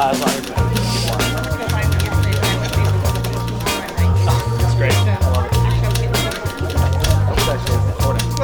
It's great. I love it.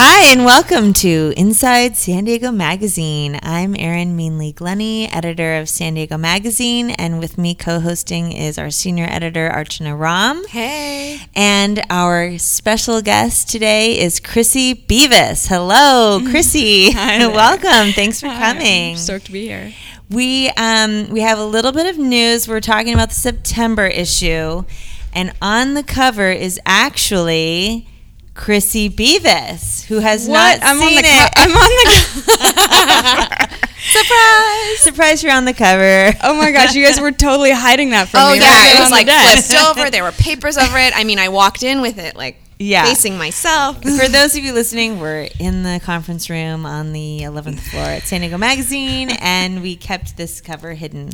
Hi, and welcome to Inside San Diego Magazine. I'm Erin Meanley-Glenny, editor of San Diego Magazine, and with me co-hosting is our senior editor, Archana Ram. Hey. And our special guest today is Chrissy Beavis. Hello, Chrissy. Hi. Welcome. Thanks for coming. I'm stoked to be here. We have a little bit of news. We're talking about the September issue, and on the cover is actually Chrissy Beavis, who has not seen it. I'm on the cover. Surprise! Surprise, you're on the cover. Oh my gosh, you guys were totally hiding that from me. Oh yeah, it was like flipped over. There were papers over it. I mean, I walked in with it like facing myself. For those of you listening, we're in the conference room on the 11th floor at San Diego Magazine, and we kept this cover hidden,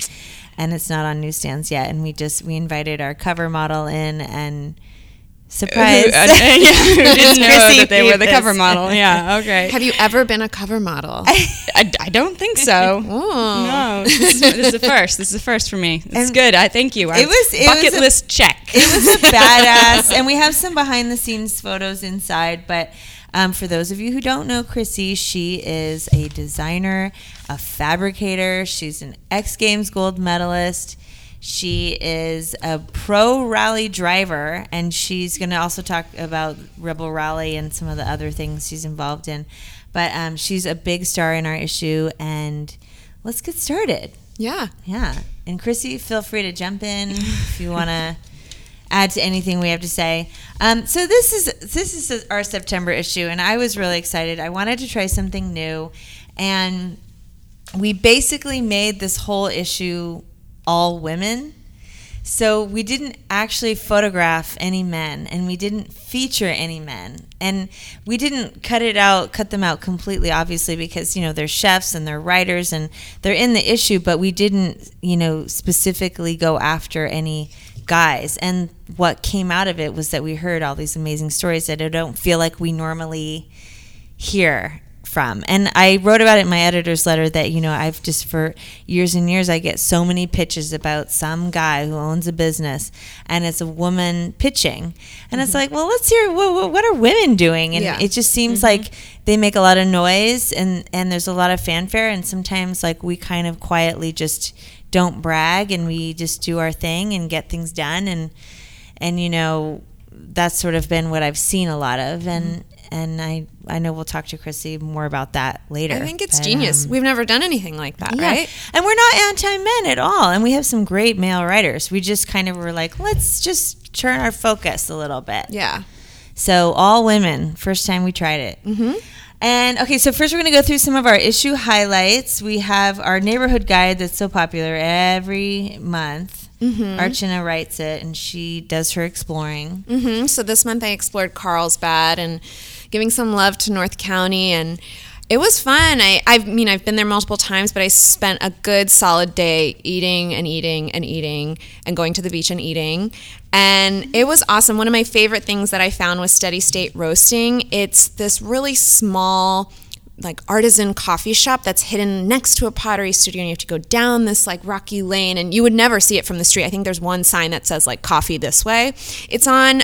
and it's not on newsstands yet. And we invited our cover model in and. Surprise! Who didn't know that they were the cover model? Yeah, okay. Have you ever been a cover model? I don't think so. Oh. No, this is the first. This is the first for me. It's good. Thank you. It was a bucket list check. It was badass, and we have some behind the scenes photos inside. But for those of you who don't know Chrissy, she is a designer, a fabricator. She's an X Games gold medalist. She is a pro rally driver, and she's going to also talk about Rebel Rally and some of the other things she's involved in. But she's a big star in our issue, and let's get started. Yeah. Yeah. And Chrissy, feel free to jump in if you want to add to anything we have to say. So this is our September issue, and I was really excited. I wanted to try something new, and we basically made this whole issue all women. So we didn't actually photograph any men, and we didn't feature any men, and we didn't cut them out completely, obviously, because, you know, they're chefs and they're writers and they're in the issue, but we didn't, you know, specifically go after any guys. And what came out of it was that we heard all these amazing stories that I don't feel like we normally hear from. And I wrote about it in my editor's letter that, you know, I've just for years and years I get so many pitches about some guy who owns a business, and it's a woman pitching, and it's like, well, let's hear what are women doing, and it just seems like they make a lot of noise, and there's a lot of fanfare, and sometimes like we kind of quietly just don't brag, and we just do our thing and get things done, and you know, that's sort of been what I've seen a lot of, and I know we'll talk to Chrissy more about that later. I think it's genius. We've never done anything like that, right? And we're not anti-men at all, and we have some great male writers. We just kind of were like, let's just turn our focus a little bit. Yeah. So all women, first time we tried it. Mm-hmm. And, okay, so first we're going to go through some of our issue highlights. We have our neighborhood guide that's so popular every month. Mm-hmm. Archana writes it, and she does her exploring. Mm-hmm. So this month I explored Carlsbad and giving some love to North County, and it was fun. I've been there multiple times, but I spent a good solid day eating and going to the beach and eating. And it was awesome. One of my favorite things that I found was Steady State Roasting. It's this really small like artisan coffee shop that's hidden next to a pottery studio, and you have to go down this like rocky lane, and you would never see it from the street. I think there's one sign that says like coffee this way. It's on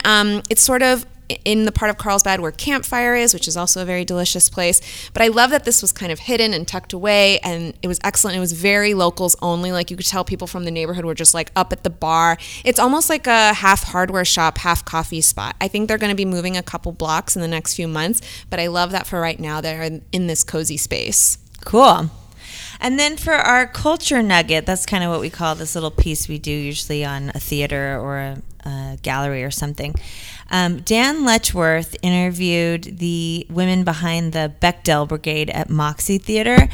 it's sort of in the part of Carlsbad where Campfire is, which is also a very delicious place. But I love that this was kind of hidden and tucked away, and it was excellent. It was very locals only. Like, you could tell people from the neighborhood were just like up at the bar. It's almost like a half hardware shop, half coffee spot. I think they're going to be moving a couple blocks in the next few months, but I love that for right now they're in this cozy space. Cool. And then for our culture nugget, that's kind of what we call this little piece we do usually on a theater or a gallery or something. Dan Letchworth interviewed the women behind the Bechdel Brigade at Moxie Theater.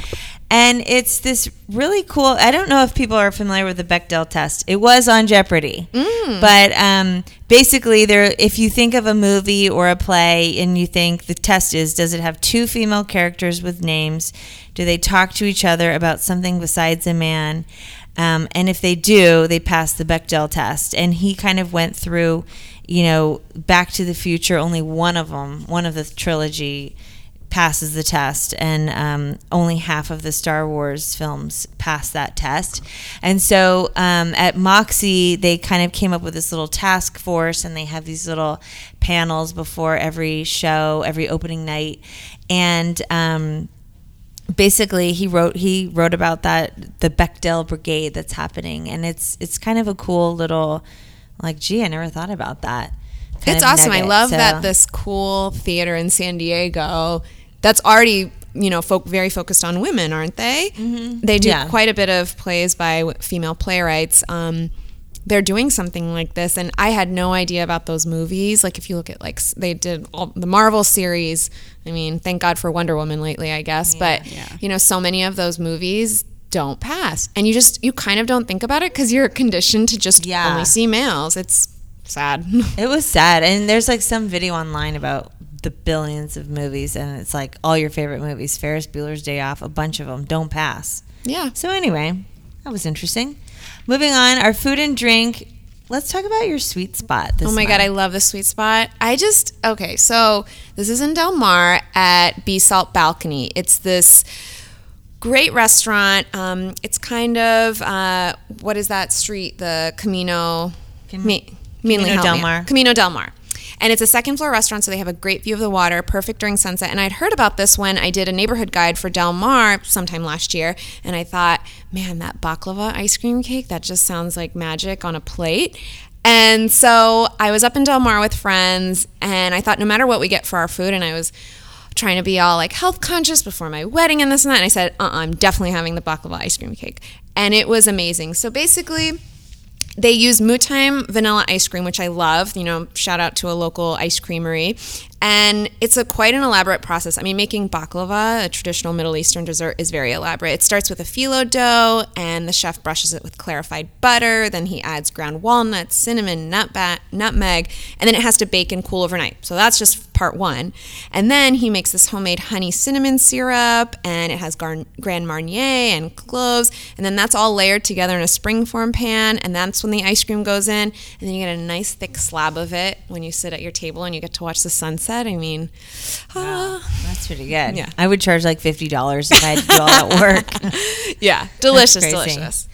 And it's this really cool, I don't know if people are familiar with the Bechdel test. It was on Jeopardy. Mm. But basically, if you think of a movie or a play and you think the test is, does it have two female characters with names? Do they talk to each other about something besides a man? And if they do, they pass the Bechdel test. And he kind of went through, you know, Back to the Future, only one of the trilogy passes the test, and only half of the Star Wars films pass that test. And so at Moxie, they kind of came up with this little task force, and they have these little panels before every show, every opening night. And basically, he wrote about that, the Bechdel Brigade that's happening, and it's kind of a cool little, like, gee, I never thought about that. It's awesome. Nugget, I love that this cool theater in San Diego that's already, you know, very focused on women, aren't they? Mm-hmm. They do quite a bit of plays by female playwrights. They're doing something like this, and I had no idea about those movies. Like, if you look at, like, they did all the Marvel series. I mean, thank God for Wonder Woman lately, I guess. Yeah, but, you know, so many of those movies don't pass. And you kind of don't think about it because you're conditioned to just only see males. It's sad. It was sad. And there's like some video online about the billions of movies, and it's like all your favorite movies, Ferris Bueller's Day Off, a bunch of them don't pass. Yeah. So anyway, that was interesting. Moving on, our food and drink. Let's talk about your sweet spot this month. God, I love the sweet spot. So this is in Del Mar at B Salt Balcony. It's this great restaurant. It's kind of, what is that street? The Camino Del Mar. And it's a second floor restaurant, so they have a great view of the water, perfect during sunset. And I'd heard about this when I did a neighborhood guide for Del Mar sometime last year, and I thought, man, that baklava ice cream cake, that just sounds like magic on a plate. And so I was up in Del Mar with friends, and I thought, no matter what we get for our food, and I was trying to be all like health conscious before my wedding and this and that, and I said, I'm definitely having the baklava ice cream cake. And it was amazing. So basically, they use Mutai vanilla ice cream, which I love. You know, shout out to a local ice creamery. And it's quite an elaborate process. I mean, making baklava, a traditional Middle Eastern dessert, is very elaborate. It starts with a phyllo dough, and the chef brushes it with clarified butter. Then he adds ground walnuts, cinnamon, nutmeg, and then it has to bake and cool overnight. So that's just part one. And then he makes this homemade honey cinnamon syrup, and it has Grand Marnier and cloves. And then that's all layered together in a springform pan, and that's when the ice cream goes in. And then you get a nice thick slab of it when you sit at your table and you get to watch the sunset. That's pretty good. Yeah. I would charge like $50 if I had to do all that work. Yeah, delicious.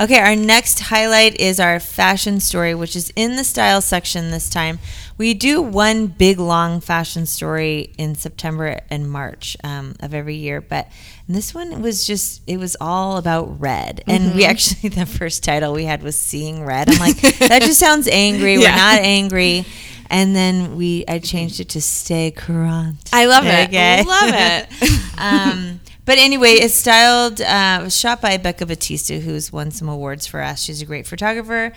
Okay, our next highlight is our fashion story, which is in the style section this time. We do one big, long fashion story in September and March of every year, but this one was just, it was all about red. Mm-hmm. And we actually, the first title we had was Seeing Red. I'm like, that just sounds angry. We're not angry. And then I changed it to Stay Currant. I love it. Okay. I love it. But anyway, it's styled, was shot by Becca Batista, who's won some awards for us. She's a great photographer.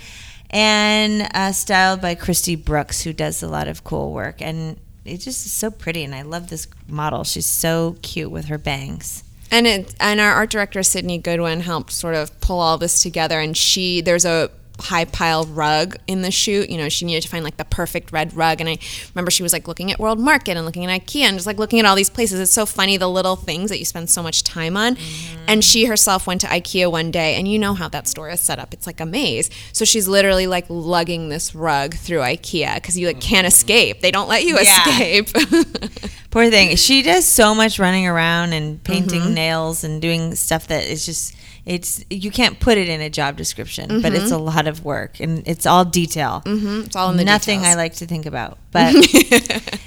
And styled by Christy Brooks, who does a lot of cool work. And it just is so pretty. And I love this model. She's so cute with her bangs. And our art director, Sydney Goodwin, helped sort of pull all this together. And there's a high pile rug in the shoot. You know, she needed to find like the perfect red rug, and I remember she was like looking at World Market and looking at IKEA and just like looking at all these places. It's so funny, the little things that you spend so much time on. Mm-hmm. And she herself went to IKEA one day, and you know how that store is set up, it's like a maze. So she's literally like lugging this rug through IKEA because you like can't escape. They don't let you escape. Poor thing. She does so much running around and painting nails and doing stuff that is just, it's, you can't put it in a job description, but it's a lot of work, and it's all detail. It's all in the nothing details. I like to think about, but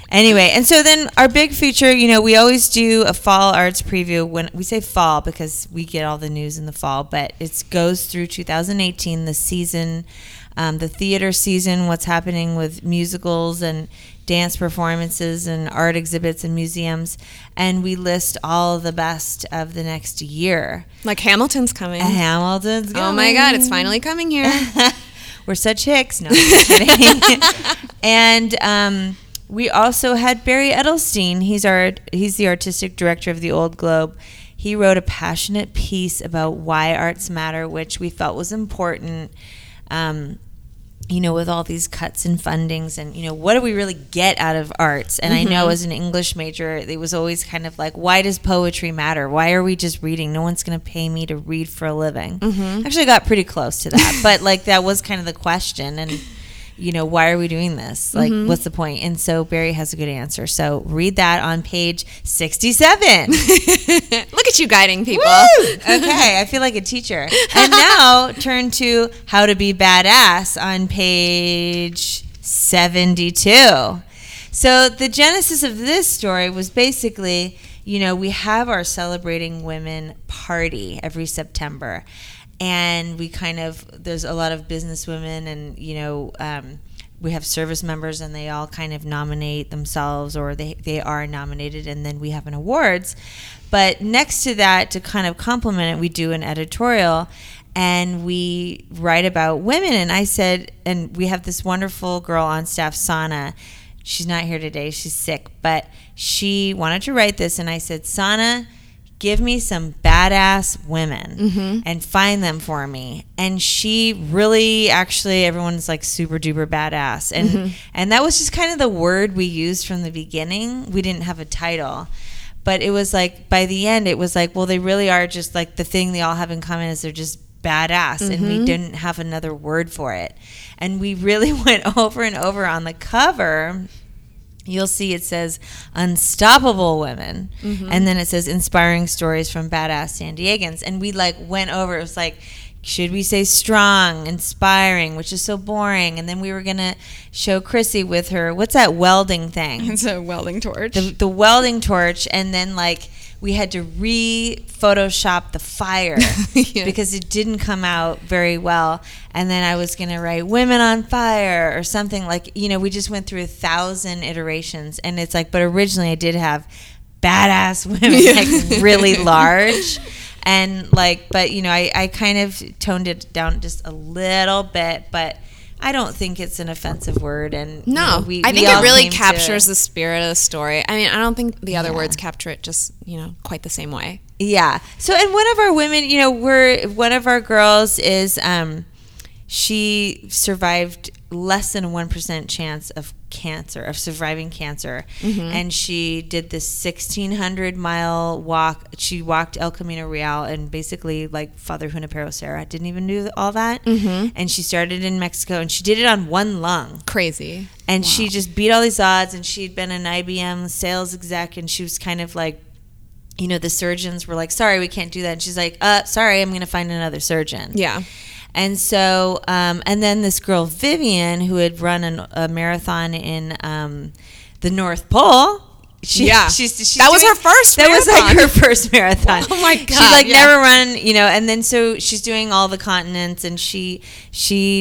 anyway. And so then our big feature, you know, we always do a fall arts preview. When we say fall, because we get all the news in the fall, but it goes through 2018, the season, the theater season, what's happening with musicals and dance performances and art exhibits and museums, and we list all the best of the next year. Like Hamilton's coming. Oh my God, it's finally coming here. We're such hicks. No, I'm just kidding. And we also had Barry Edelstein. He's the artistic director of The Old Globe. He wrote a passionate piece about why arts matter, which we felt was important. You know, with all these cuts and fundings and, you know, what do we really get out of arts? And I know as an English major, it was always kind of like, why does poetry matter? Why are we just reading? No one's going to pay me to read for a living. Actually, I got pretty close to that. But, like, that was kind of the question. And, you know, why are we doing this? Like, mm-hmm. what's the point? And so Barry has a good answer. So read that on page 67. Look at you guiding people. Woo! Okay, I feel like a teacher. And now turn to How to Be Badass on page 72. So the genesis of this story was basically, you know, we have our Celebrating Women party every September. And we kind of, there's a lot of business women and, you know, we have service members and they all kind of nominate themselves, or they are nominated, and then we have an awards. But next to that, to kind of complement it, we do an editorial and we write about women. And I said, and we have this wonderful girl on staff, Sana. She's not here today. She's sick, but she wanted to write this. And I said, Sana, give me some badass women mm-hmm. and find them for me. And she really, actually, everyone's like super duper badass. And mm-hmm. and that was just kind of the word we used from the beginning. We didn't have a title. But it was like, by the end, it was like, well, they really are just like, the thing they all have in common is they're just badass. Mm-hmm. And we didn't have another word for it. And we really went over and over. On the cover, you'll see it says Unstoppable Women. Mm-hmm. And then it says Inspiring Stories from Badass San Diegans. And we like went over, it was like, should we say strong, inspiring, which is so boring? And then we were going to show Chrissy with her, what's that welding thing? It's a welding torch. The welding torch. And then like we had to re-Photoshop the fire yeah. because it didn't come out very well. And then I was going to write Women on Fire or something, like, you know, we just went through 1,000 iterations. And it's like, but originally I did have badass women, yeah. like really large. And like, but, you know, I kind of toned it down just a little bit, but I don't think it's an offensive word. And no, you know, I think it really captures the spirit of the story. I mean, I don't think the other yeah. words capture it just, you know, quite the same way. Yeah. So, and one of our women, you know, one of our girls is, she survived less than a 1% chance of surviving cancer. Mm-hmm. And she did this 1,600-mile walk. She walked El Camino Real and basically like Father Junipero Serra. Didn't even do all that. Mm-hmm. And she started in Mexico and she did it on one lung. Crazy. And wow. she just beat all these odds, and she'd been an IBM sales exec, and she was kind of like, you know, the surgeons were like, sorry, we can't do that. And she's like, sorry, I'm going to find another surgeon. Yeah. And so, and then this girl, Vivian, who had run a marathon in the North Pole. That was her first marathon. Oh my God. She's like yeah. never run, you know, and then so she's doing all the continents, and she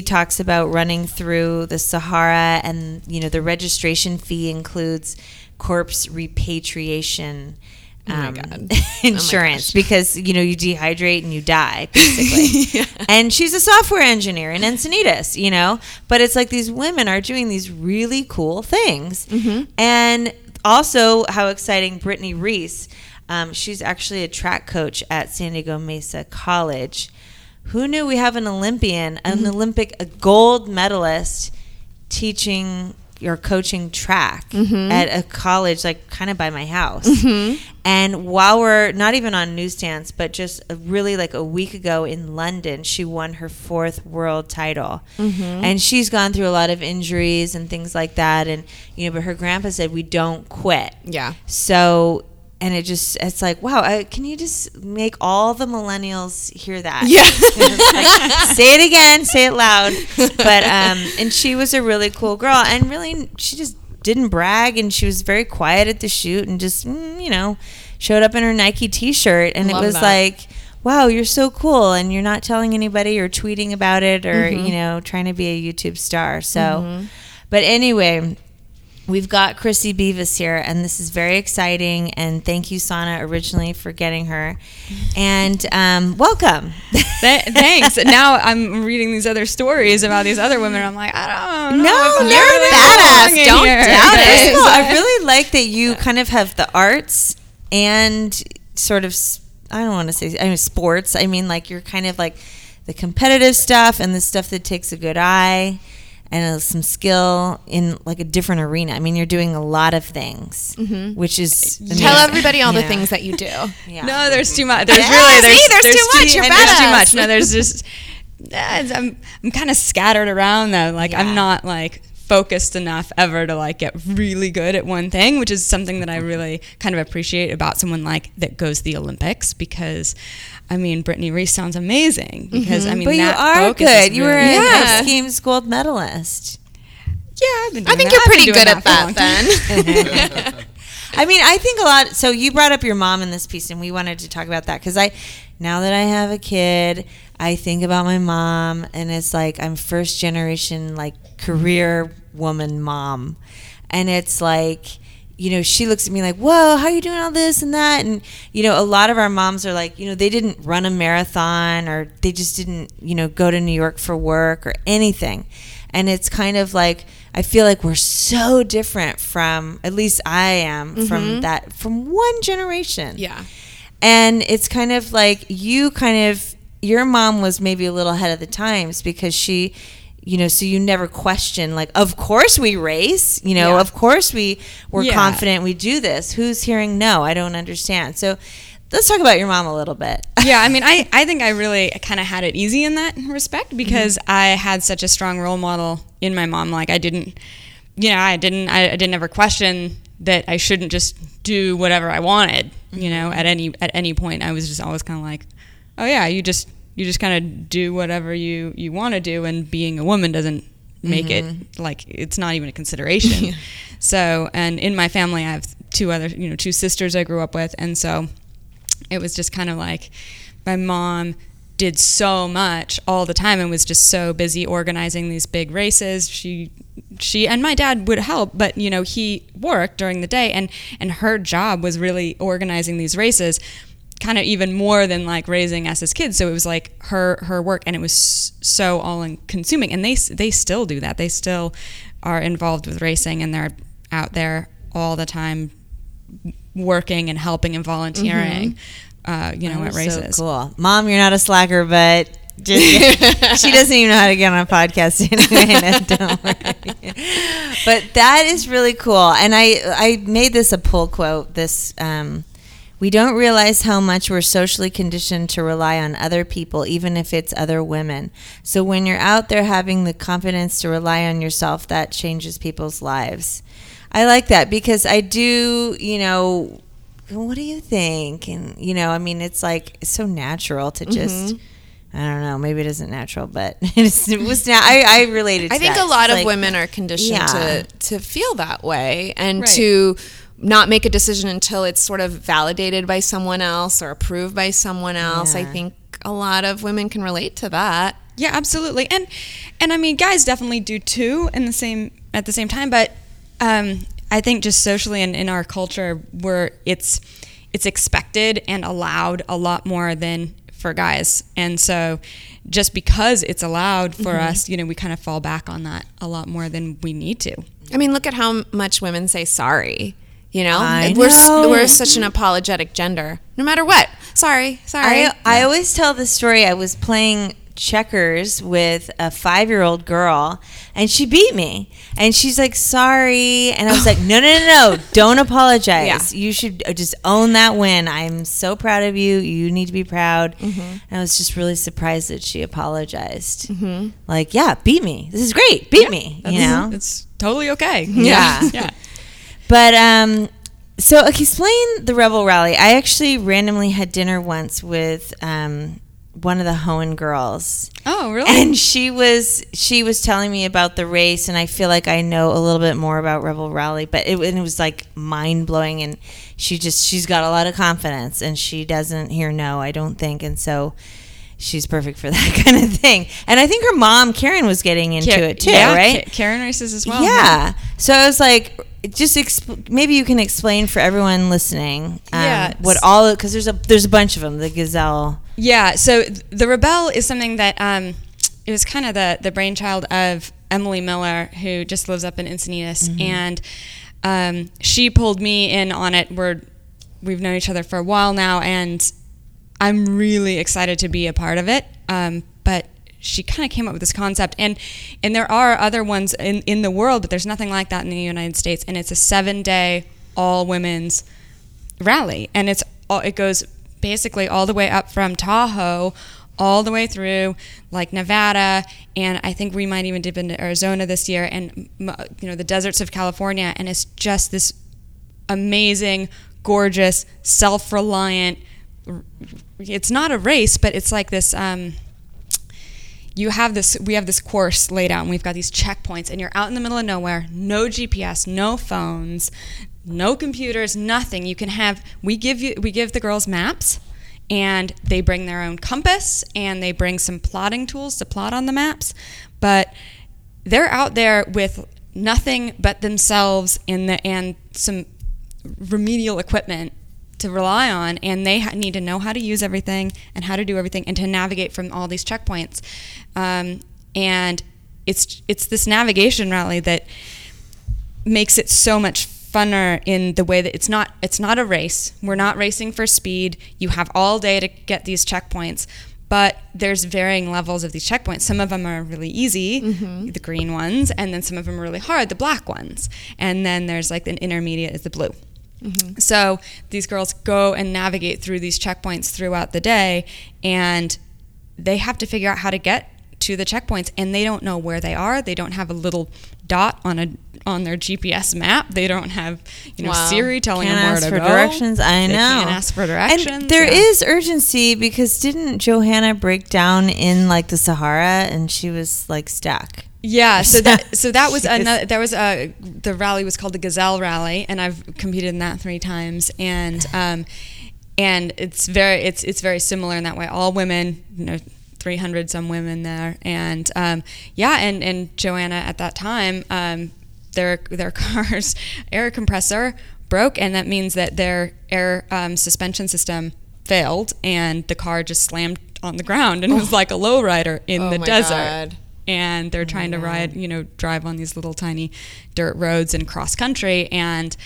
talks about running through the Sahara, and, you know, the registration fee includes corpse repatriation insurance because, you know, you dehydrate and you die basically. yeah. And she's a software engineer in Encinitas, you know, but it's like these women are doing these really cool things. Mm-hmm. And also how exciting, Brittany Reese, she's actually a track coach at San Diego Mesa College. Who knew we have an Olympian, mm-hmm. A gold medalist teaching or coaching track mm-hmm. at a college, like kind of by my house. Mm-hmm. And while we're not even on newsstands, but just really like a week ago in London, she won her 4th world title. Mm-hmm. And she's gone through a lot of injuries and things like that. And, you know, but her grandpa said, we don't quit. Yeah. So, and it's like, wow, can you just make all the millennials hear that? Yeah. Like, say it again, say it loud. But, and she was a really cool girl, and really, she just didn't brag, and she was very quiet at the shoot, and just, you know, showed up in her Nike t-shirt. And love it was that. Like, wow, you're so cool, and you're not telling anybody or tweeting about it or, mm-hmm. you know, trying to be a YouTube star. So, mm-hmm. but anyway, we've got Chrissy Beavis here, and this is very exciting. And thank you, Sana, originally for getting her. And welcome. Thanks. Now I'm reading these other stories about these other women. I'm like, I don't know. No, they're badass. Don't doubt it. First of all, I really like that you kind of have the arts and sort of, I don't want to say, I mean, sports. I mean, like, you're kind of like the competitive stuff and the stuff that takes a good eye. And some skill in like a different arena. I mean, you're doing a lot of things, mm-hmm. which is amazing. Tell everybody all the things that you do. Yeah. No, there's too much. There's really there's too much. You're badass. There's too much. No, there's just I'm kind of scattered around though. Like I'm not like focused enough ever to like get really good at one thing, which is something that I really kind of appreciate about someone like that goes to the Olympics, because I mean Brittany Reese sounds amazing because I mean but that you are focus good. You were an ice games gold medalist. Yeah, I've been doing I think that. You're pretty good at that then. I mean, I think a lot. So you brought up your mom in this piece, and we wanted to talk about that because now that I have a kid, I think about my mom, and it's like I'm first generation like career woman mom, and it's like, you know, she looks at me like, whoa, how are you doing all this and that? And you know, a lot of our moms are like, you know, they didn't run a marathon, or they just didn't, you know, go to New York for work or anything. And it's kind of like, I feel like we're so different from, at least I am, from one generation. Yeah. And it's kind of like your mom was maybe a little ahead of the times because she, you know, so you never question, like, of course we race, you know, of course we're confident we do this. Who's hearing no? I don't understand. So let's talk about your mom a little bit. Yeah, I mean, I think I really kind of had it easy in that respect because I had such a strong role model in my mom. Like I didn't ever question that I shouldn't just do whatever I wanted. You know, at any point, I was just always kind of like, oh yeah, you just kind of do whatever you want to do, and being a woman doesn't make it like it's not even a consideration. So, and in my family, I have two sisters I grew up with, and so. It was just kind of like my mom did so much all the time and was just so busy organizing these big races. She and my dad would help, but you know, he worked during the day and her job was really organizing these races, kind of even more than like raising us as kids. So it was like her work, and it was so all-consuming. And they still do that. They still are involved with racing, and they're out there all the time working and helping and volunteering, at races. So cool. Mom, you're not a slacker, but she doesn't even know how to get on a podcast anyway. Don't worry. But that is really cool. And I made this a pull quote. This, we don't realize how much we're socially conditioned to rely on other people, even if it's other women. So when you're out there having the confidence to rely on yourself, that changes people's lives. I like that because I do, you know, what do you think? And, you know, I mean, it's like, it's so natural to just, I don't know, maybe it isn't natural, but I related to that. I think a lot of women are conditioned to feel that way and to not make a decision until it's sort of validated by someone else or approved by someone else. Yeah. I think a lot of women can relate to that. Yeah, absolutely. And I mean, guys definitely do too at the same time, but I think just socially and in our culture where it's expected and allowed a lot more than for guys. And so just because it's allowed for us, you know, we kind of fall back on that a lot more than we need to. I mean, look at how much women say sorry. You know, we're such an apologetic gender, no matter what. Sorry. I always tell this story. I was playing checkers with a 5-year-old girl, and she beat me, and she's like, sorry, and I was like, no, don't apologize. You should just own that win. I'm so proud of you. You need to be proud. And I was just really surprised that she apologized. Like, yeah, beat me, this is great, beat me, you know, it's totally okay. Yeah. But so explain the Rebel Rally. I actually randomly had dinner once with one of the Hohen girls. Oh, really? And she was telling me about the race, and I feel like I know a little bit more about Rebel Rally, but it was like mind blowing. And she's got a lot of confidence, and she doesn't hear no, I don't think, and so she's perfect for that kind of thing. And I think her mom Karen was getting into it too, right? Karen races as well. Yeah. So I was like, just maybe you can explain for everyone listening what all, because there's a bunch of them. The Gazelle. Yeah, so the Rebel is something that it was kind of the brainchild of Emily Miller, who just lives up in Encinitas, and she pulled me in on it. We've known each other for a while now, and I'm really excited to be a part of it. But she kind of came up with this concept, and there are other ones in the world, but there's nothing like that in the United States. And it's a 7-day all women's rally, and it goes basically all the way up from Tahoe all the way through, like Nevada, and I think we might even dip into Arizona this year, and you know, the deserts of California, and it's just this amazing, gorgeous, self-reliant, it's not a race, but it's like this, we have this course laid out, and we've got these checkpoints, and you're out in the middle of nowhere, no GPS, no phones, no computers, nothing. You can have, we give the girls maps, and they bring their own compass, and they bring some plotting tools to plot on the maps, but they're out there with nothing but themselves and some remedial equipment to rely on, and they need to know how to use everything and how to do everything and to navigate from all these checkpoints. And it's this navigation rally that makes it so much funner in the way that it's not a race. We're not racing for speed. You have all day to get these checkpoints, but there's varying levels of these checkpoints. Some of them are really easy, mm-hmm. the green ones, and then some of them are really hard, the black ones. And then there's like an intermediate is the blue. Mm-hmm. So these girls go and navigate through these checkpoints throughout the day, and they have to figure out how to get to the checkpoints, and they don't know where they are. They don't have a little dot on their GPS map. They don't have Siri telling them where to go. Directions. I know. They can't ask for directions. And there is urgency, because didn't Johanna break down in like the Sahara, and she was like stuck? Yeah, so that was another. There was the rally was called the Gazelle Rally, and I've competed in that 3 times, and it's very similar in that way. All women, 300 some women there, and and Johanna at that time, their car's air compressor broke, and that means that their air suspension system failed, and the car just slammed on the ground and was like a lowrider in the desert. God. And they're trying to ride, drive on these little tiny dirt roads and cross country, and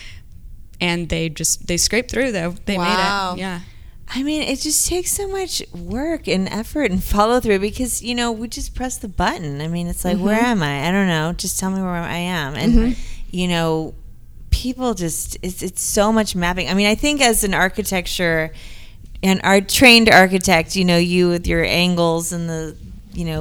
they scraped through though. They made it. Yeah. I mean, it just takes so much work and effort and follow through, because, we just press the button. I mean, it's like, mm-hmm. where am I? I don't know. Just tell me where I am. And, mm-hmm. People just, it's so much mapping. I mean, I think as an architecture and our trained architect, you with your angles and the,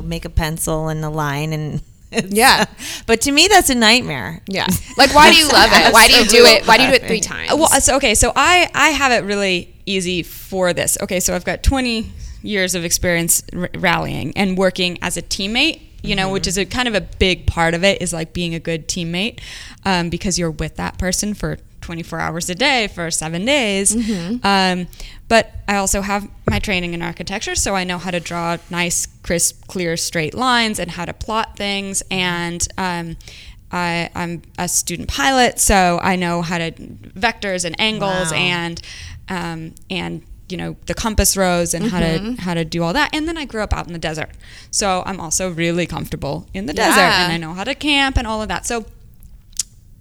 make a pencil and a line and yeah. But to me, that's a nightmare. Yeah. Like, why do you love it? Why do you do it? Why do you do it 3 times? Well, so I have it really easy for this. Okay, so I've got 20 years of experience rallying and working as a teammate, mm-hmm. which is a kind of a big part of it, is like being a good teammate, because you're with that person for 24 hours a day for 7 days. Mm-hmm. But I also have my training in architecture, so I know how to draw nice, crisp, clear, straight lines and how to plot things. And I'm a student pilot, so I know how to vectors and angles, wow. And the compass rows and mm-hmm. how to do all that. And then I grew up out in the desert, so I'm also really comfortable in the desert, and I know how to camp and all of that. So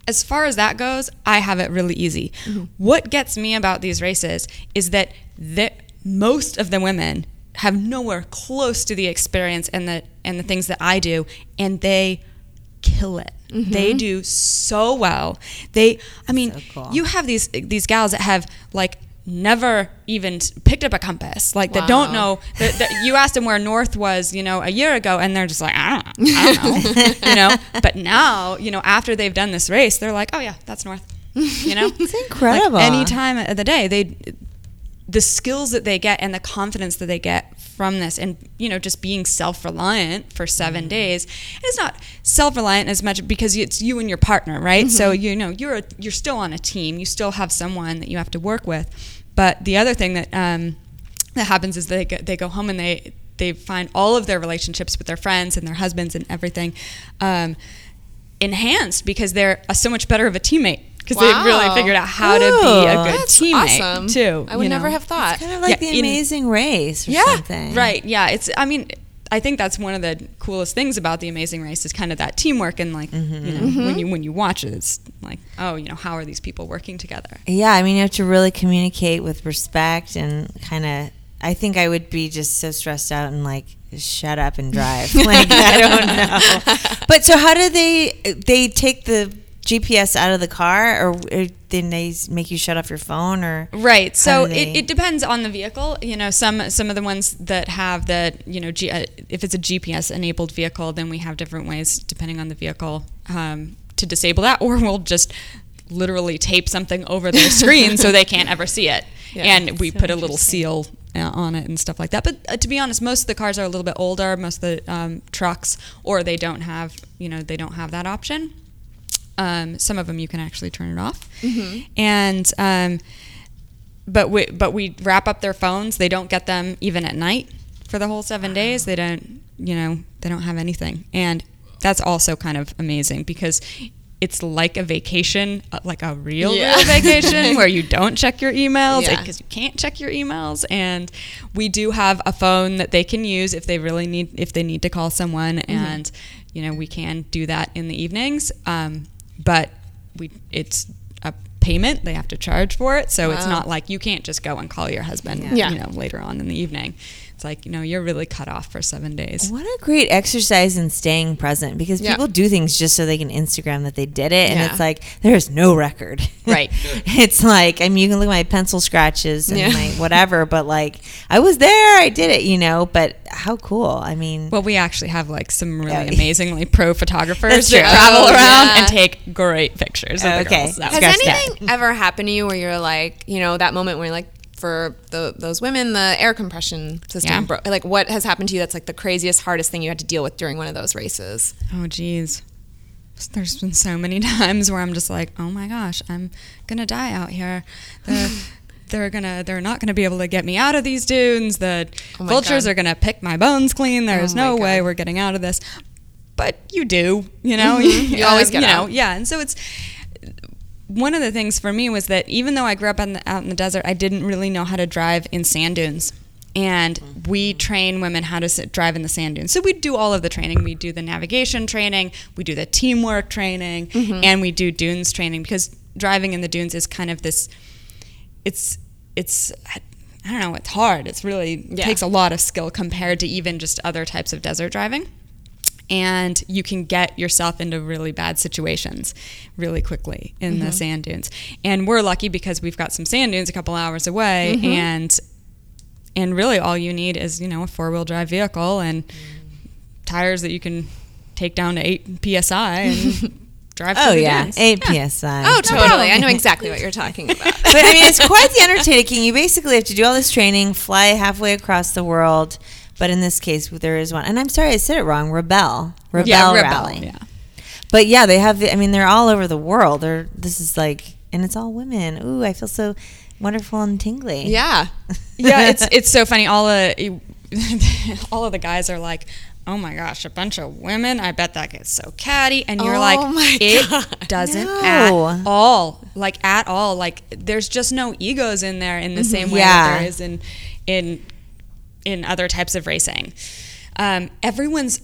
as far as that goes, I have it really easy. Mm-hmm. What gets me about these races is that most of the women have nowhere close to the experience and the things that I do, and they kill it. Mm-hmm. They do so well. So cool. You have these gals that have like never even picked up a compass, like that don't know that you asked them where north was a year ago, and they're just like, I don't know but now after they've done this race, they're like, oh yeah, that's north. It's incredible. Like, any time of the day, the skills that they get and the confidence that they get from this, and just being self-reliant for 7 days. And it's not self-reliant as much because it's you and your partner, right? Mm-hmm. So you're still on a team, you still have someone that you have to work with. But the other thing that that happens is they go home and they find all of their relationships with their friends and their husbands and everything enhanced, because they're so much better of a teammate. Because they really figured out how to be a good teammate, awesome. Too. I would never have thought. It's kind of like The Amazing Race or something. Right, yeah. I think that's one of the coolest things about The Amazing Race is kind of that teamwork, and like, mm-hmm. Mm-hmm. when you watch it, it's like, how are these people working together? Yeah, you have to really communicate with respect and kind of, I think I would be just so stressed out and like, shut up and drive. Like, I don't know. But so how do they take the GPS out of the car, or then they make you shut off your phone, or right? So it depends on the vehicle. You know, some of the ones that have that, you know, if it's a GPS enabled vehicle, then we have different ways depending on the vehicle to disable that, or we'll just literally tape something over their screen so they can't ever see it. Yeah, and we put a little seal on it and stuff like that. But to be honest, most of the cars are a little bit older, most of the trucks, or they don't have that option. Some of them you can actually turn it off. Mm-hmm. And but we wrap up their phones. They don't get them even at night for the whole 7 days. They don't, you know, they don't have anything. And that's also kind of amazing because it's like a vacation, like a real vacation where you don't check your emails because you can't check your emails. And we do have a phone that they can use if they need to call someone. Mm-hmm. And, you know, we can do that in the evenings. But it's a payment. They have to charge for it. So it's not like you can't just go and call your husband, you know, later on in the evening. It's like, you know, you're really cut off for 7 days. What a great exercise in staying present, because people do things just so they can Instagram that they did it. And it's like, there's no record. Right. It's like, I mean, you can look at my pencil scratches and my whatever, but like, I was there, I did it, you know, but how cool. I mean. Well, we actually have like some really amazingly pro photographers that travel around and take great pictures of the girls. Has anything ever happened to you where you're like, you know, that moment where you're like, for those women, the air compression system broke. Like, what has happened to you that's like the craziest, hardest thing you had to deal with during one of those races? Oh, geez. There's been so many times where I'm just like, oh my gosh, I'm gonna die out here. They're not gonna be able to get me out of these dunes. The vultures are gonna pick my bones clean. There's no way we're getting out of this. But you do, you know. You always get out. Yeah, and so it's. One of the things for me was that even though I grew up out in the desert, I didn't really know how to drive in sand dunes. And we train women how to drive in the sand dunes. So we do all of the training. We do the navigation training, we do the teamwork training, and we do dunes training, because driving in the dunes is kind of this, it's I don't know, it's hard. It's really takes a lot of skill compared to even just other types of desert driving. And you can get yourself into really bad situations really quickly in the sand dunes. And we're lucky because we've got some sand dunes a couple hours away, and really all you need is, you know, a four-wheel drive vehicle and tires that you can take down to 8 PSI and drive through the dunes. 8 PSI. Oh, totally. I know exactly what you're talking about. But I mean, it's quite the undertaking. You basically have to do all this training, fly halfway across the world. But in this case, there is one. And I'm sorry, I said it wrong. Rebel Rally. Yeah. But yeah, they have, I mean, they're all over the world. This is like, and it's all women. Ooh, I feel so wonderful and tingly. Yeah. Yeah, it's so funny. All of the guys are like, oh my gosh, a bunch of women. I bet that gets so catty. And you're at all. Like, at all. Like, there's just no egos in there in the same way that there is in other types of racing. Everyone's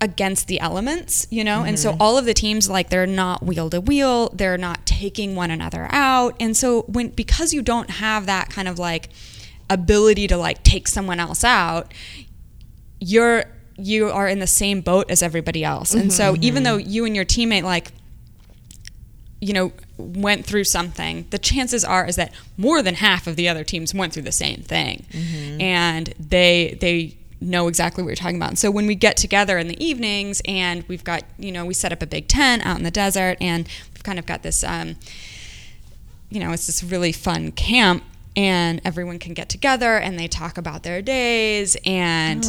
against the elements, you know? And so all of the teams, like, they're not wheel to wheel, they're not taking one another out. And so because you don't have that kind of like ability to like take someone else out, you are in the same boat as everybody else. And so even though you and your teammate, like, you know, went through something, the chances are that more than half of the other teams went through the same thing, and they know exactly what you're talking about. And so when we get together in the evenings, and we've got, you know, we set up a big tent out in the desert, and we've kind of got this, you know, it's this really fun camp, and everyone can get together and they talk about their days, and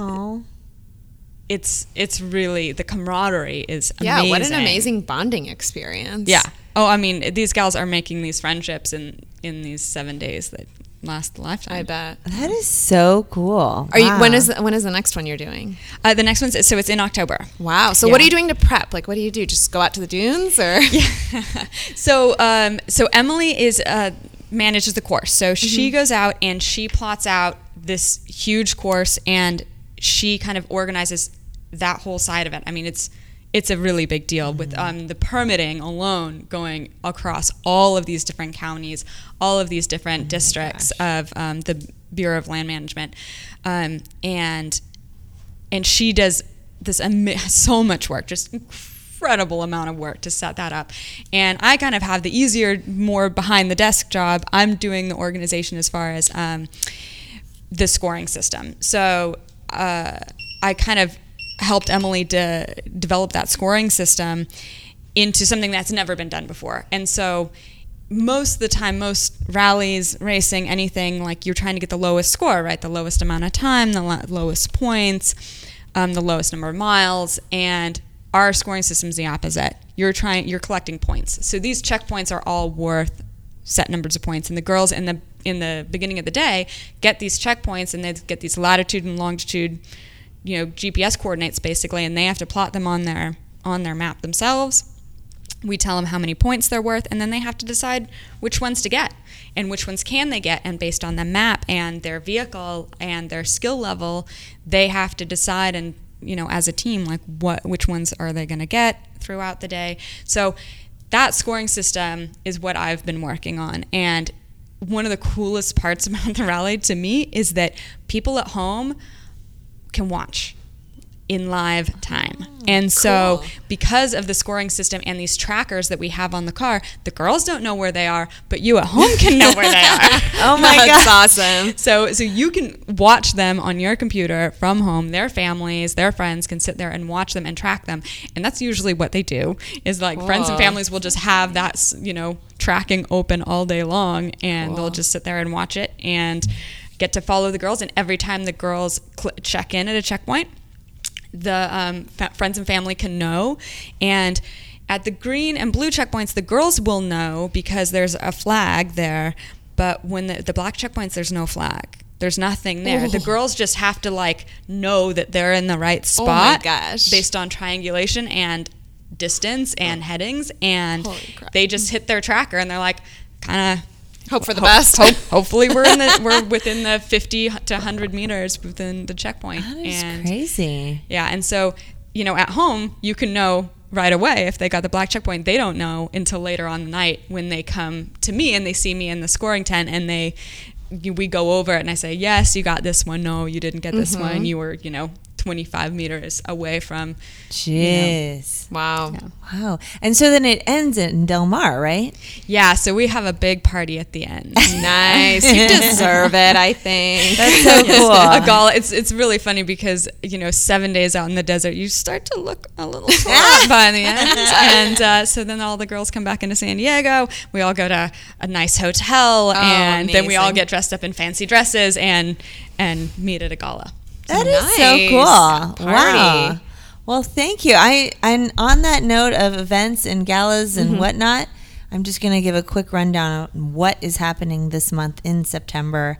it's really, the camaraderie is amazing. Yeah, what an amazing bonding experience. Yeah. Oh, I mean, these gals are making these friendships in these 7 days that last a lifetime. I bet. That is so cool. When is the next one you're doing? The next one's, so it's in October. Wow. So what are you doing to prep? Like, what do you do? Just go out to the dunes, or? Yeah. So Emily is manages the course. So she goes out and she plots out this huge course, and she kind of organizes that whole side of it. I mean, it's a really big deal with the permitting alone, going across all of these different counties, all of these different districts of the Bureau of Land Management, and she does so much work, just incredible amount of work to set that up. And I kind of have the easier, more behind the desk job. I'm doing the organization as far as the scoring system. So I kind of helped Emily to develop that scoring system into something that's never been done before. And so most of the time, most rallies, racing, anything, like you're trying to get the lowest score, right? The lowest amount of time, the lowest points, the lowest number of miles. And our scoring system's the opposite. You're collecting points. So these checkpoints are all worth set numbers of points, and the girls in the beginning of the day get these checkpoints, and they get these latitude and longitude, you know, GPS coordinates basically, and they have to plot them on their map themselves. We tell them how many points they're worth, and then they have to decide which ones to get and which ones can they get. And based on the map and their vehicle and their skill level, they have to decide, and you know, as a team, like which ones are they going to get throughout the day. So that scoring system is what I've been working on. And one of the coolest parts about the rally to me is that people at home can watch in live time. And so cool. Because of the scoring system and these trackers that we have on the car, the girls don't know where they are, but you at home can know where they are. Oh my God. That's awesome. So you can watch them on your computer from home. Their families, their friends can sit there and watch them and track them. And that's usually what they do, is like, whoa, friends and families will just have that, you know, tracking open all day long, and whoa, they'll just sit there and watch it and get to follow the girls. And every time the girls check in at a checkpoint, the friends and family can know. And at the green and blue checkpoints, the girls will know because there's a flag there. But when the black checkpoints, there's no flag. There's nothing there. Ooh. The girls just have to like know that they're in the right spot. Oh my gosh. Based on triangulation and distance and headings. And they just hit their tracker, and they're like, kind of hope for the best. Hopefully we're within the 50 to 100 meters within the checkpoint. That is crazy. Yeah, and so, you know, at home you can know right away if they got the black checkpoint. They don't know until later on the night when they come to me and they see me in the scoring tent, and we go over it, and I say, yes, you got this one. No, you didn't get this one. You were, you know, 25 meters away from. Jeez. You know. Wow. Yeah. Wow. And so then it ends in Del Mar, right? Yeah. So we have a big party at the end. Nice. You deserve it, I think. That's so cool. A gala. It's really funny because, you know, 7 days out in the desert, you start to look a little flat by the end. And so then all the girls come back into San Diego. We all go to a nice hotel, and amazing. Then we all get dressed up in fancy dresses and meet at a gala. That nice. Is so cool. Wow. Well, thank you. And on that note of events and galas and whatnot, I'm just going to give a quick rundown on what is happening this month in September.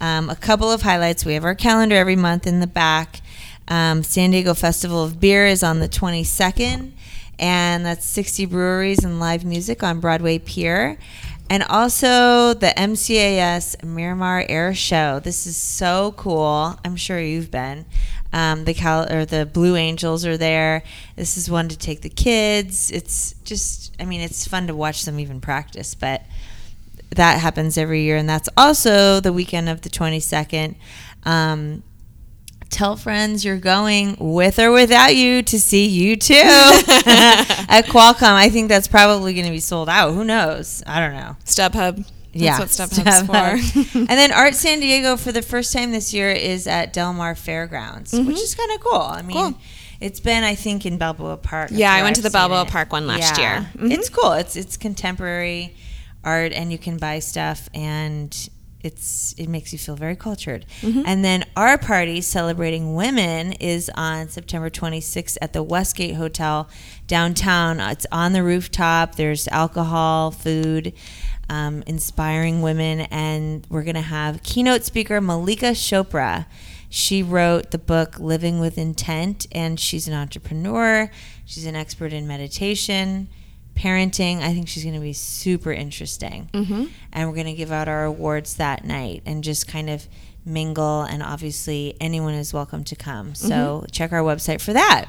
A couple of highlights. We have our calendar every month in the back. San Diego Festival of Beer is on the 22nd, and that's 60 breweries and live music on Broadway Pier. And also the MCAS Miramar Air Show. This is so cool. I'm sure you've been. The Blue Angels are there. This is one to take the kids. It's just, I mean, it's fun to watch them even practice, but that happens every year. And that's also the weekend of the 22nd. Tell friends you're going, with or without you, to see you too at Qualcomm. I think that's probably going to be sold out. Who knows? I don't know. StubHub. Yeah. That's what StubHub's for. And then Art San Diego for the first time this year is at Del Mar Fairgrounds, which is kind of cool. I mean, it's been, I think, in Balboa Park. Yeah, I went to the Balboa Park one last year. Mm-hmm. It's cool. It's contemporary art, and you can buy stuff, and it makes you feel very cultured. And then our party celebrating women is on September 26th at the Westgate Hotel downtown. It's on the rooftop. There's alcohol, food, inspiring women, and we're going to have keynote speaker Malika Chopra. She wrote the book Living with Intent, and she's an entrepreneur. She's an expert in meditation, parenting. I think she's going to be super interesting. And we're going to give out our awards that night and just kind of mingle, and obviously anyone is welcome to come. So check our website for that.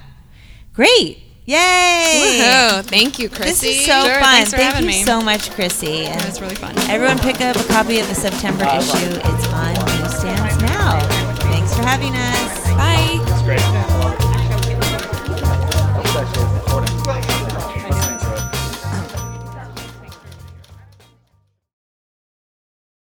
Great. Yay. Woohoo. Thank you, Chrissy. This is so fun. Thank you so much, Chrissy. And it was really fun. Everyone pick up a copy of the September issue. It's on newsstands now. Thanks for having us.